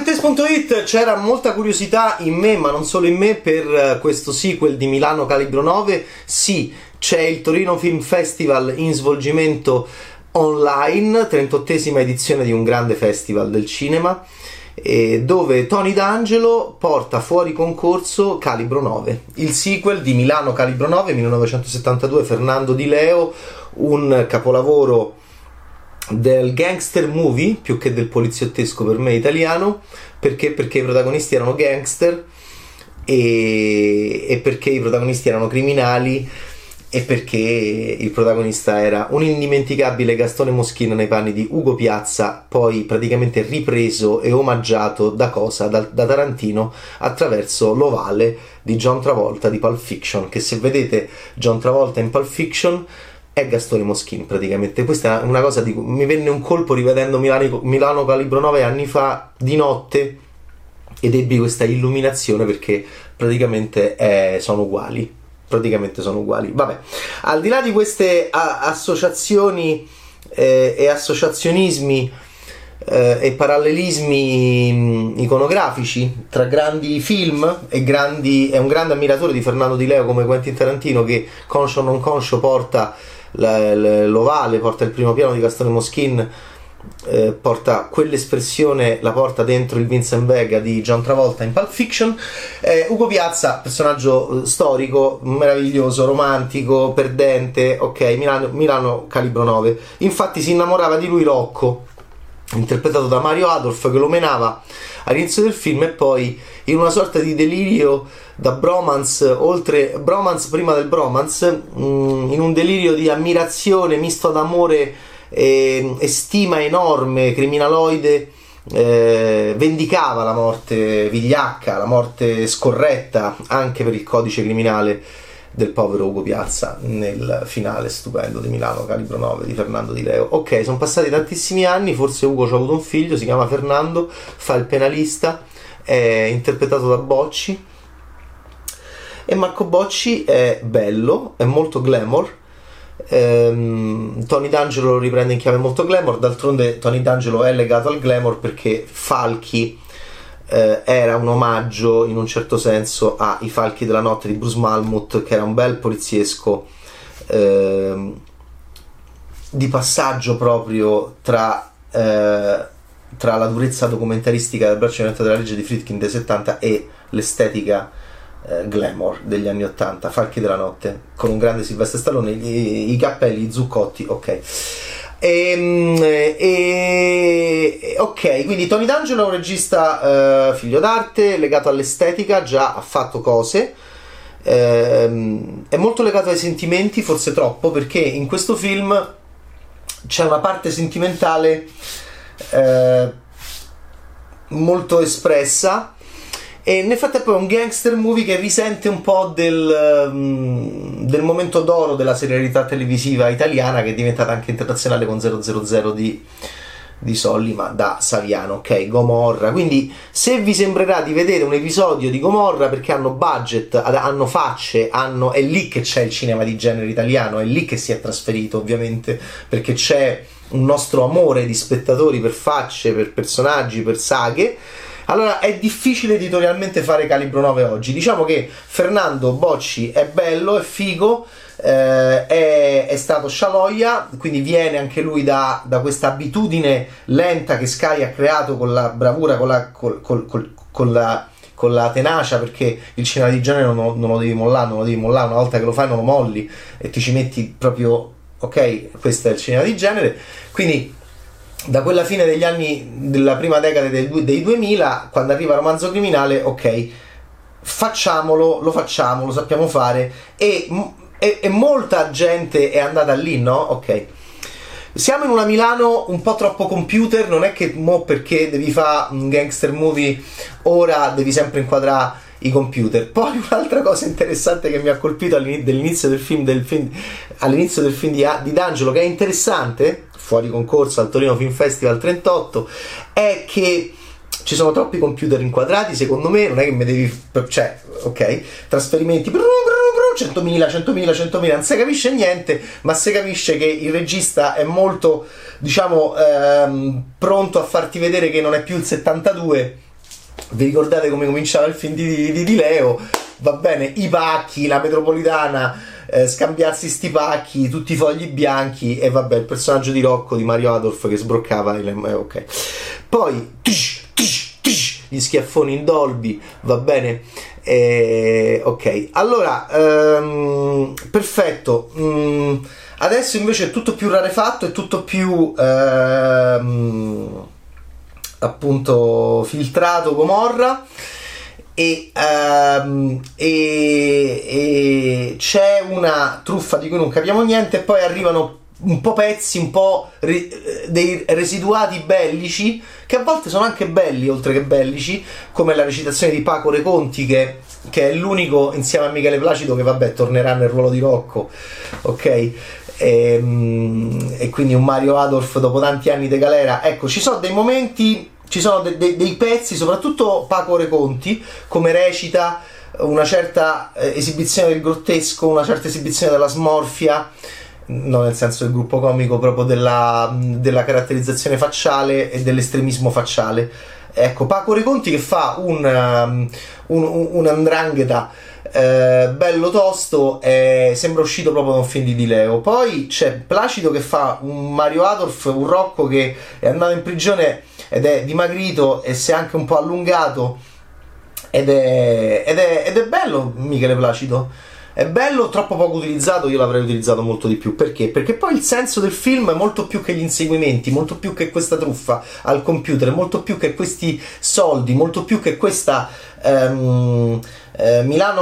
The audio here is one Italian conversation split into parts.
Puppeters.it, c'era molta curiosità in me, ma non solo in me, per questo sequel di Milano Calibro 9. Sì, c'è il Torino Film Festival in svolgimento online, 38esima edizione di un grande festival del cinema, dove Tony D'Angelo porta fuori concorso Calibro 9, il sequel di Milano Calibro 9 1972, Fernando Di Leo, un capolavoro del gangster movie più che del poliziottesco, per me italiano, perché i protagonisti erano gangster e perché i protagonisti erano criminali e perché il protagonista era un indimenticabile Gastone Moschin nei panni di Ugo Piazza, poi praticamente ripreso e omaggiato da Tarantino attraverso l'ovale di John Travolta di Pulp Fiction, che se vedete John Travolta in Pulp Fiction è Gastone Moschin praticamente. Questa è una cosa di cui mi venne un colpo rivedendo Milano Calibro 9 anni fa di notte, ed ebbi questa illuminazione, perché praticamente sono uguali. Vabbè, al di là di queste associazioni e associazionismi e parallelismi iconografici tra grandi film e grandi, è un grande ammiratore di Fernando Di Leo come Quentin Tarantino, che conscio o non conscio porta l'ovale, porta il primo piano di Gastone Moschin, porta quell'espressione, la porta dentro il Vincent Vega di John Travolta in Pulp Fiction. Ugo Piazza, personaggio storico, meraviglioso, romantico, perdente, ok, Milano Calibro 9. Infatti si innamorava di lui Rocco, interpretato da Mario Adorf, che lo menava all'inizio del film, e poi in una sorta di delirio da bromance, oltre bromance prima del bromance, in un delirio di ammirazione misto ad amore e stima enorme, criminaloide, vendicava la morte vigliacca, la morte scorretta anche per il codice criminale del povero Ugo Piazza nel finale stupendo di Milano Calibro 9 di Fernando Di Leo. Ok, sono passati tantissimi anni, forse Ugo ci ha avuto un figlio, si chiama Fernando, fa il penalista, è interpretato da Bocci, e Marco Bocci è bello, è molto glamour. Tony D'Angelo lo riprende in chiave molto glamour. D'altronde Tony D'Angelo è legato al glamour perché Falchi era un omaggio in un certo senso a I Falchi della Notte di Bruce Malmuth, che era un bel poliziesco di passaggio proprio tra la durezza documentaristica del braccio violento della legge di Friedkin dei 70 e l'estetica glamour degli anni 80, Falchi della Notte, con un grande Sylvester Stallone, i cappelli, i zuccotti, ok. Ok, quindi Tony D'Angelo è un regista figlio d'arte, legato all'estetica, già ha fatto cose, è molto legato ai sentimenti, forse troppo, perché in questo film c'è una parte sentimentale molto espressa. E nel frattempo è un gangster movie che risente un po' del momento d'oro della serialità televisiva italiana, che è diventata anche internazionale con 000 di Sollima da Saviano, ok, Gomorra. Quindi se vi sembrerà di vedere un episodio di Gomorra, perché hanno budget, hanno facce, è lì che c'è il cinema di genere italiano, è lì che si è trasferito ovviamente, perché c'è un nostro amore di spettatori per facce, per personaggi, per saghe. Allora è difficile editorialmente fare Calibro 9 oggi. Diciamo che Fernando Bocci è bello, è figo, è stato scialoglia, quindi viene anche lui da questa abitudine lenta che Sky ha creato con la bravura, con la tenacia, perché il cinema di genere non lo devi mollare, una volta che lo fai non lo molli e ti ci metti proprio, ok, questo è il cinema di genere. Quindi da quella fine degli anni della prima decade dei 2000, quando arriva Romanzo Criminale, ok, facciamolo, lo facciamo, lo sappiamo fare, e molta gente è andata lì, no? Ok, siamo in una Milano un po' troppo computer, non è che mo perché devi fare un gangster movie ora devi sempre inquadrare i computer. Poi un'altra cosa interessante che mi ha colpito all'inizio del film di D'Angelo, che è interessante, fuori concorso al Torino Film Festival 38, è che ci sono troppi computer inquadrati, secondo me. Non è che mi devi, cioè, ok, trasferimenti 100.000, non si capisce niente, ma si capisce che il regista è molto, diciamo, pronto a farti vedere che non è più il 72 vi ricordate come cominciava il film di Leo? Va bene, i pacchi, la metropolitana, scambiarsi sti pacchi, tutti i fogli bianchi e vabbè, il personaggio di Rocco, di Mario Adorf, che sbroccava il... ok. Poi gli schiaffoni in Dolby, va bene, ok. Allora, perfetto. Adesso invece è tutto più rarefatto, è tutto più appunto filtrato, Gomorra, e c'è una truffa di cui non capiamo niente e poi arrivano un po' pezzi, un po' dei residuati bellici, che a volte sono anche belli oltre che bellici, come la recitazione di Paco Reconti, che è l'unico insieme a Michele Placido che vabbè tornerà nel ruolo di Rocco, ok? E quindi un Mario Adorf dopo tanti anni di galera. Ecco, ci sono dei momenti, ci sono dei pezzi, soprattutto Paco Reconti come recita una certa esibizione del grottesco, una certa esibizione della smorfia, non nel senso del gruppo comico, proprio della caratterizzazione facciale e dell'estremismo facciale. Ecco, Paco Reconti che fa un 'ndrangheta bello tosto, sembra uscito proprio da un film di Di Leo. Poi c'è Placido che fa un Mario Adorf, un Rocco che è andato in prigione ed è dimagrito e si è anche un po' allungato ed è bello Michele Placido. È bello, troppo poco utilizzato, io l'avrei utilizzato molto di più. Perché? Perché poi il senso del film è molto più che gli inseguimenti, molto più che questa truffa al computer, molto più che questi soldi, molto più che questa Milano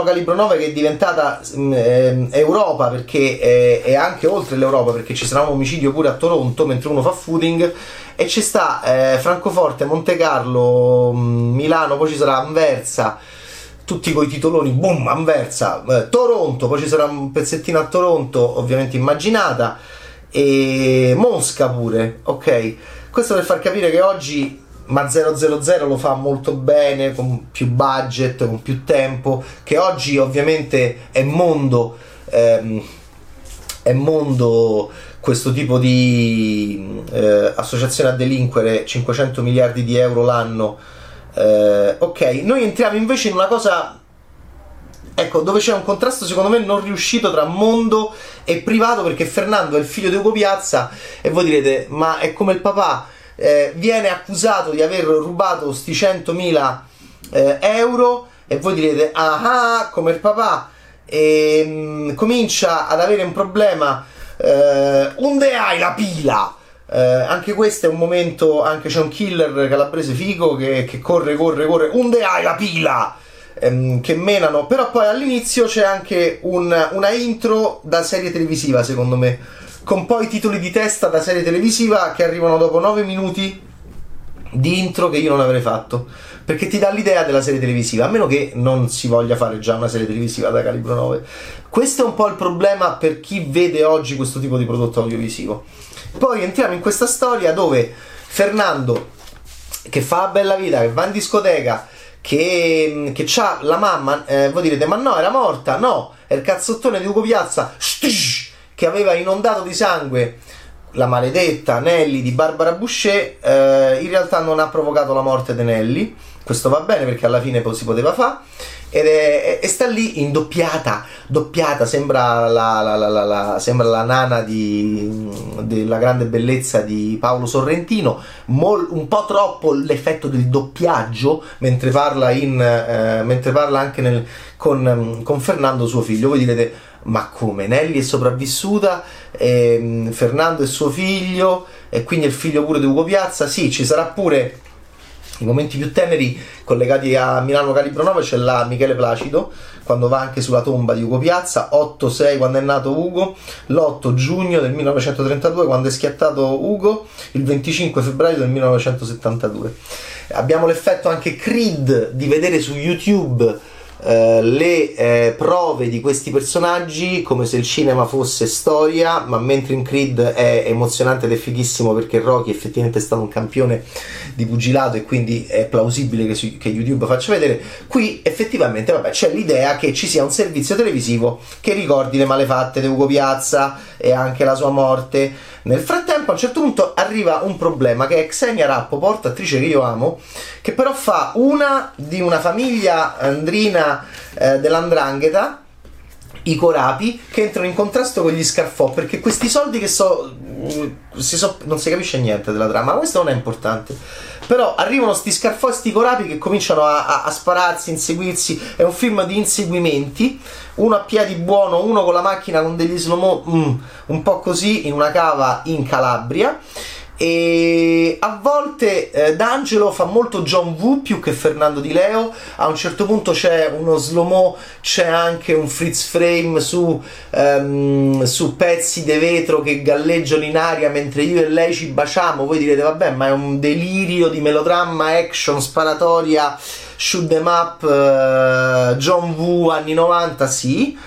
Calibro 9 che è diventata Europa, perché è anche oltre l'Europa, perché ci sarà un omicidio pure a Toronto mentre uno fa footing, e ci sta Francoforte, Monte Carlo, Milano, poi ci sarà Anversa, tutti coi titoloni, boom, Anversa, Toronto, poi ci sarà un pezzettino a Toronto, ovviamente immaginata, e Mosca pure, ok? Questo per far capire che oggi, ma 000 lo fa molto bene, con più budget, con più tempo, che oggi ovviamente è mondo questo tipo di associazione a delinquere, 500 miliardi di euro l'anno. Ok, noi entriamo invece in una cosa, ecco, dove c'è un contrasto secondo me non riuscito tra mondo e privato, perché Fernando è il figlio di Ugo Piazza e voi direte ma è come il papà, viene accusato di aver rubato sti 100.000 euro e voi direte ah, come il papà, e comincia ad avere un problema, onde hai la pila? Anche questo è un momento, anche c'è un killer calabrese figo che corre, onde hai la pila? Che menano, però poi all'inizio c'è anche una intro da serie televisiva secondo me, con poi titoli di testa da serie televisiva che arrivano dopo 9 minuti di intro che io non avrei fatto, perché ti dà l'idea della serie televisiva, a meno che non si voglia fare già una serie televisiva da Calibro 9. Questo è un po' il problema per chi vede oggi questo tipo di prodotto audiovisivo. Poi entriamo in questa storia dove Fernando, che fa la bella vita, che va in discoteca, che c'ha la mamma, voi direte ma no, era morta, no, è il cazzottone di Ugo Piazza che aveva inondato di sangue la maledetta Nelly di Barbara Bouchet, in realtà non ha provocato la morte di Nelly, questo va bene perché alla fine poi si poteva fare, e sta lì in doppiata, sembra la nana di La Grande Bellezza di Paolo Sorrentino, un po' troppo l'effetto del doppiaggio mentre parla anche con Fernando suo figlio. Voi direte ma come, Nelly è sopravvissuta, Fernando è suo figlio e quindi è il figlio pure di Ugo Piazza? Sì, ci sarà pure i momenti più teneri collegati a Milano Calibro 9, c'è la Michele Placido quando va anche sulla tomba di Ugo Piazza, 8-6 quando è nato Ugo, l'8 giugno del 1932 quando è schiattato Ugo, il 25 febbraio del 1972. Abbiamo l'effetto anche Creed di vedere su YouTube le prove di questi personaggi come se il cinema fosse storia, ma mentre in Creed è emozionante ed è fighissimo perché Rocky effettivamente è stato un campione di pugilato e quindi è plausibile che YouTube faccia vedere. Qui effettivamente vabbè, c'è l'idea che ci sia un servizio televisivo che ricordi le malefatte di Ugo Piazza e anche la sua morte. Nel frattempo tempo a un certo punto arriva un problema, che è Xenia Rappoport, attrice che io amo, che però fa una di una famiglia andrina dell''ndrangheta, i Corapi, che entrano in contrasto con gli Scarfò, perché questi soldi che non si capisce niente della trama, ma questo non è importante, però arrivano sti Scarfò e sti Corapi che cominciano a spararsi, inseguirsi. È un film di inseguimenti, uno a piedi buono, uno con la macchina con degli slow-mo, un po' così, in una cava in Calabria. E a volte D'Angelo fa molto John Woo più che Fernando Di Leo. A un certo punto c'è uno slow-mo, c'è anche un freeze frame su pezzi di vetro che galleggiano in aria mentre io e lei ci baciamo. Voi direte vabbè, ma è un delirio di melodramma, action, sparatoria, shoot 'em up, John Woo anni 90, sì,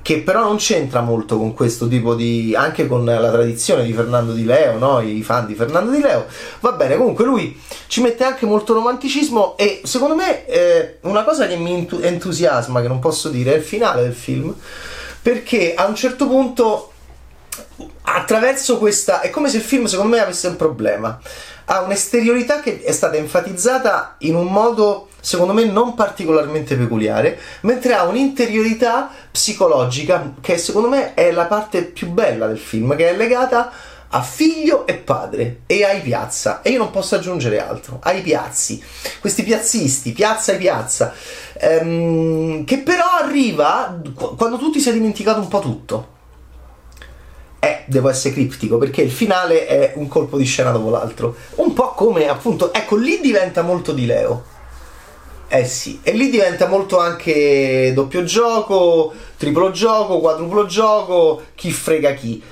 che però non c'entra molto con questo tipo di... anche con la tradizione di Fernando Di Leo, no? I fan di Fernando Di Leo. Va bene, comunque lui ci mette anche molto romanticismo e secondo me una cosa che mi entusiasma, che non posso dire, è il finale del film, perché a un certo punto attraverso questa... è come se il film secondo me avesse un problema. Ha un'esteriorità che è stata enfatizzata in un modo secondo me non particolarmente peculiare, mentre ha un'interiorità psicologica che secondo me è la parte più bella del film, che è legata a figlio e padre e ai Piazza, e io non posso aggiungere altro, ai Piazzi, questi piazzisti, Piazza e Piazza, che però arriva quando tu ti sei dimenticato un po' tutto. Devo essere criptico, perché il finale è un colpo di scena dopo l'altro, un po' come appunto, ecco, lì diventa molto Di Leo. Eh sì, e lì diventa molto anche doppio gioco, triplo gioco, quadruplo gioco, chi frega chi.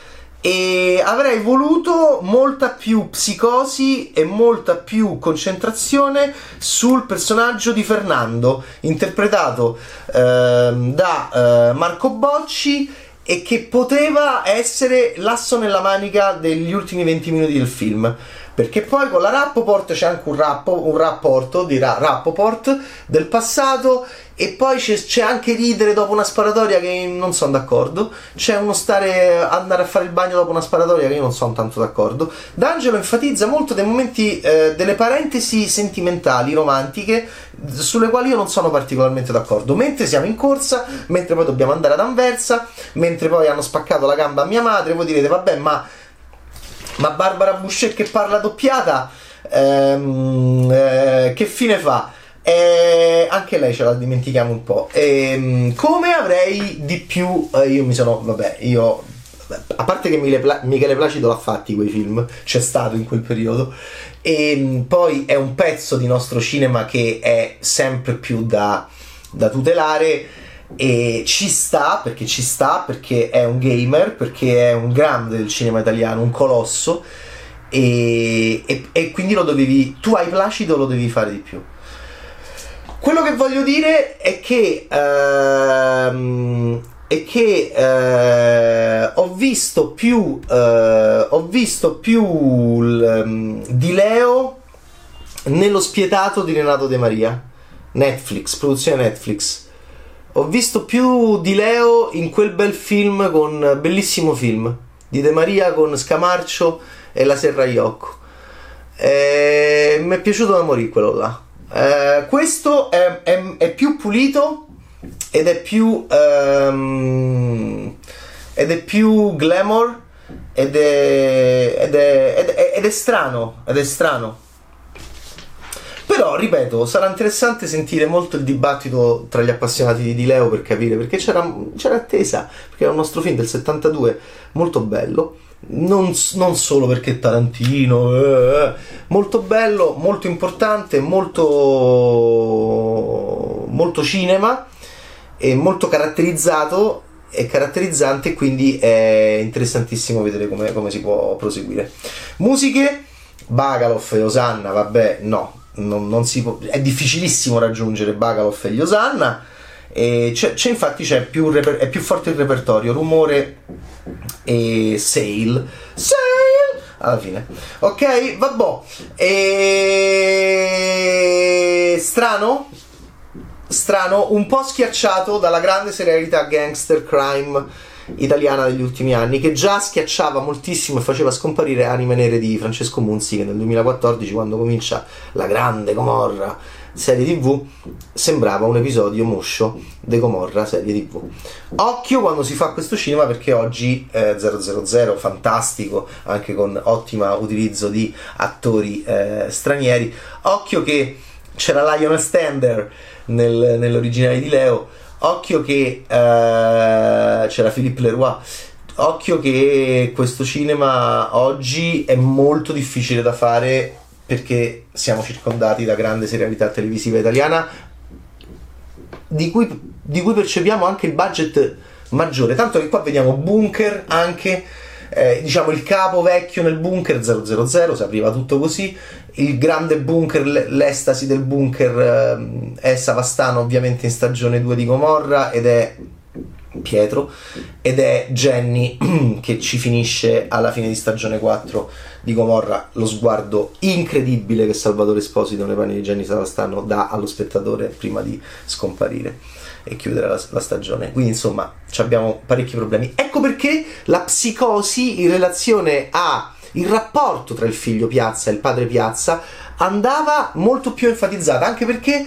E avrei voluto molta più psicosi e molta più concentrazione sul personaggio di Fernando, interpretato da Marco Bocci, e che poteva essere l'asso nella manica degli ultimi 20 minuti del film. Perché poi con la Rappoport c'è anche un rapporto di Rappoport del passato, e poi c'è anche ridere dopo una sparatoria che non sono d'accordo, c'è uno andare a fare il bagno dopo una sparatoria che io non sono tanto d'accordo. D'Angelo enfatizza molto dei momenti, delle parentesi sentimentali, romantiche, sulle quali io non sono particolarmente d'accordo. Mentre siamo in corsa, mentre poi dobbiamo andare ad Anversa, mentre poi hanno spaccato la gamba a mia madre, voi direte vabbè, ma Barbara Bouchet che parla doppiata, che fine fa? Anche lei ce la dimentichiamo un po'. Come avrei di più? Io mi sono... vabbè, io... a parte che Michele Placido l'ha fatti quei film, c'è stato in quel periodo, e poi è un pezzo di nostro cinema che è sempre più da tutelare, e ci sta, perché è un gamer, perché è un grande del cinema italiano, un colosso, e quindi lo dovevi... tu hai Placido, lo devi fare di più. Quello che voglio dire è che ho visto più Di Leo nello Spietato di Renato De Maria, Netflix, produzione Netflix. Ho visto più Di Leo in quel bel film, con bellissimo film di De Maria con Scamarcio e la Serraiocco. Mi è piaciuto da morire quello là. Questo è più pulito ed è più glamour ed è strano, ed è strano. Però, ripeto, sarà interessante sentire molto il dibattito tra gli appassionati di Di Leo per capire, perché c'era attesa, perché era un nostro film del 72 molto bello, non solo perché Tarantino, molto bello, molto importante, molto cinema, e molto caratterizzato e caratterizzante, quindi è interessantissimo vedere come si può proseguire. Musiche, Bacalov e Osanna, vabbè, no. Non si può, è difficilissimo raggiungere Bacalov e gli Osanna, e infatti è più forte il repertorio, rumore e sail alla fine, ok, vabbò. Strano, un po' schiacciato dalla grande serialità gangster crime italiana degli ultimi anni, che già schiacciava moltissimo e faceva scomparire Anime Nere di Francesco Munzi, che nel 2014, quando comincia La Grande Gomorra serie tv, sembrava un episodio moscio de Gomorra serie tv. Occhio quando si fa questo cinema, perché oggi 000 fantastico, anche con ottima utilizzo di attori stranieri. Occhio che c'era Lionel Stander nell'originale di Leo, occhio che c'era Philippe Leroy, occhio che questo cinema oggi è molto difficile da fare, perché siamo circondati da grande serialità televisiva italiana di cui percepiamo anche il budget maggiore, tanto che qua vediamo Bunker anche, diciamo il capo vecchio nel Bunker 000, si apriva tutto così, il grande Bunker, l'estasi del Bunker è Savastano ovviamente in stagione 2 di Gomorra, ed è Pietro, ed è Jenny che ci finisce alla fine di stagione 4 di Gomorra, lo sguardo incredibile che Salvatore Esposito nei panni di Jenny Savastano dà allo spettatore prima di scomparire e chiudere la stagione. Quindi insomma abbiamo parecchi problemi, ecco perché la psicosi in relazione a il rapporto tra il figlio Piazza e il padre Piazza andava molto più enfatizzata, anche perché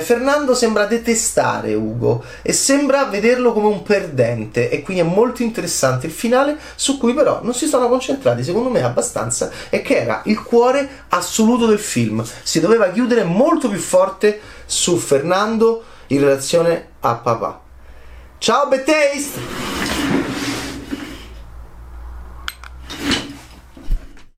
Fernando sembra detestare Ugo e sembra vederlo come un perdente, e quindi è molto interessante il finale, su cui però non si sono concentrati secondo me abbastanza, e che era il cuore assoluto del film. Si doveva chiudere molto più forte su Fernando in relazione a papà. Ciao Bad Taste!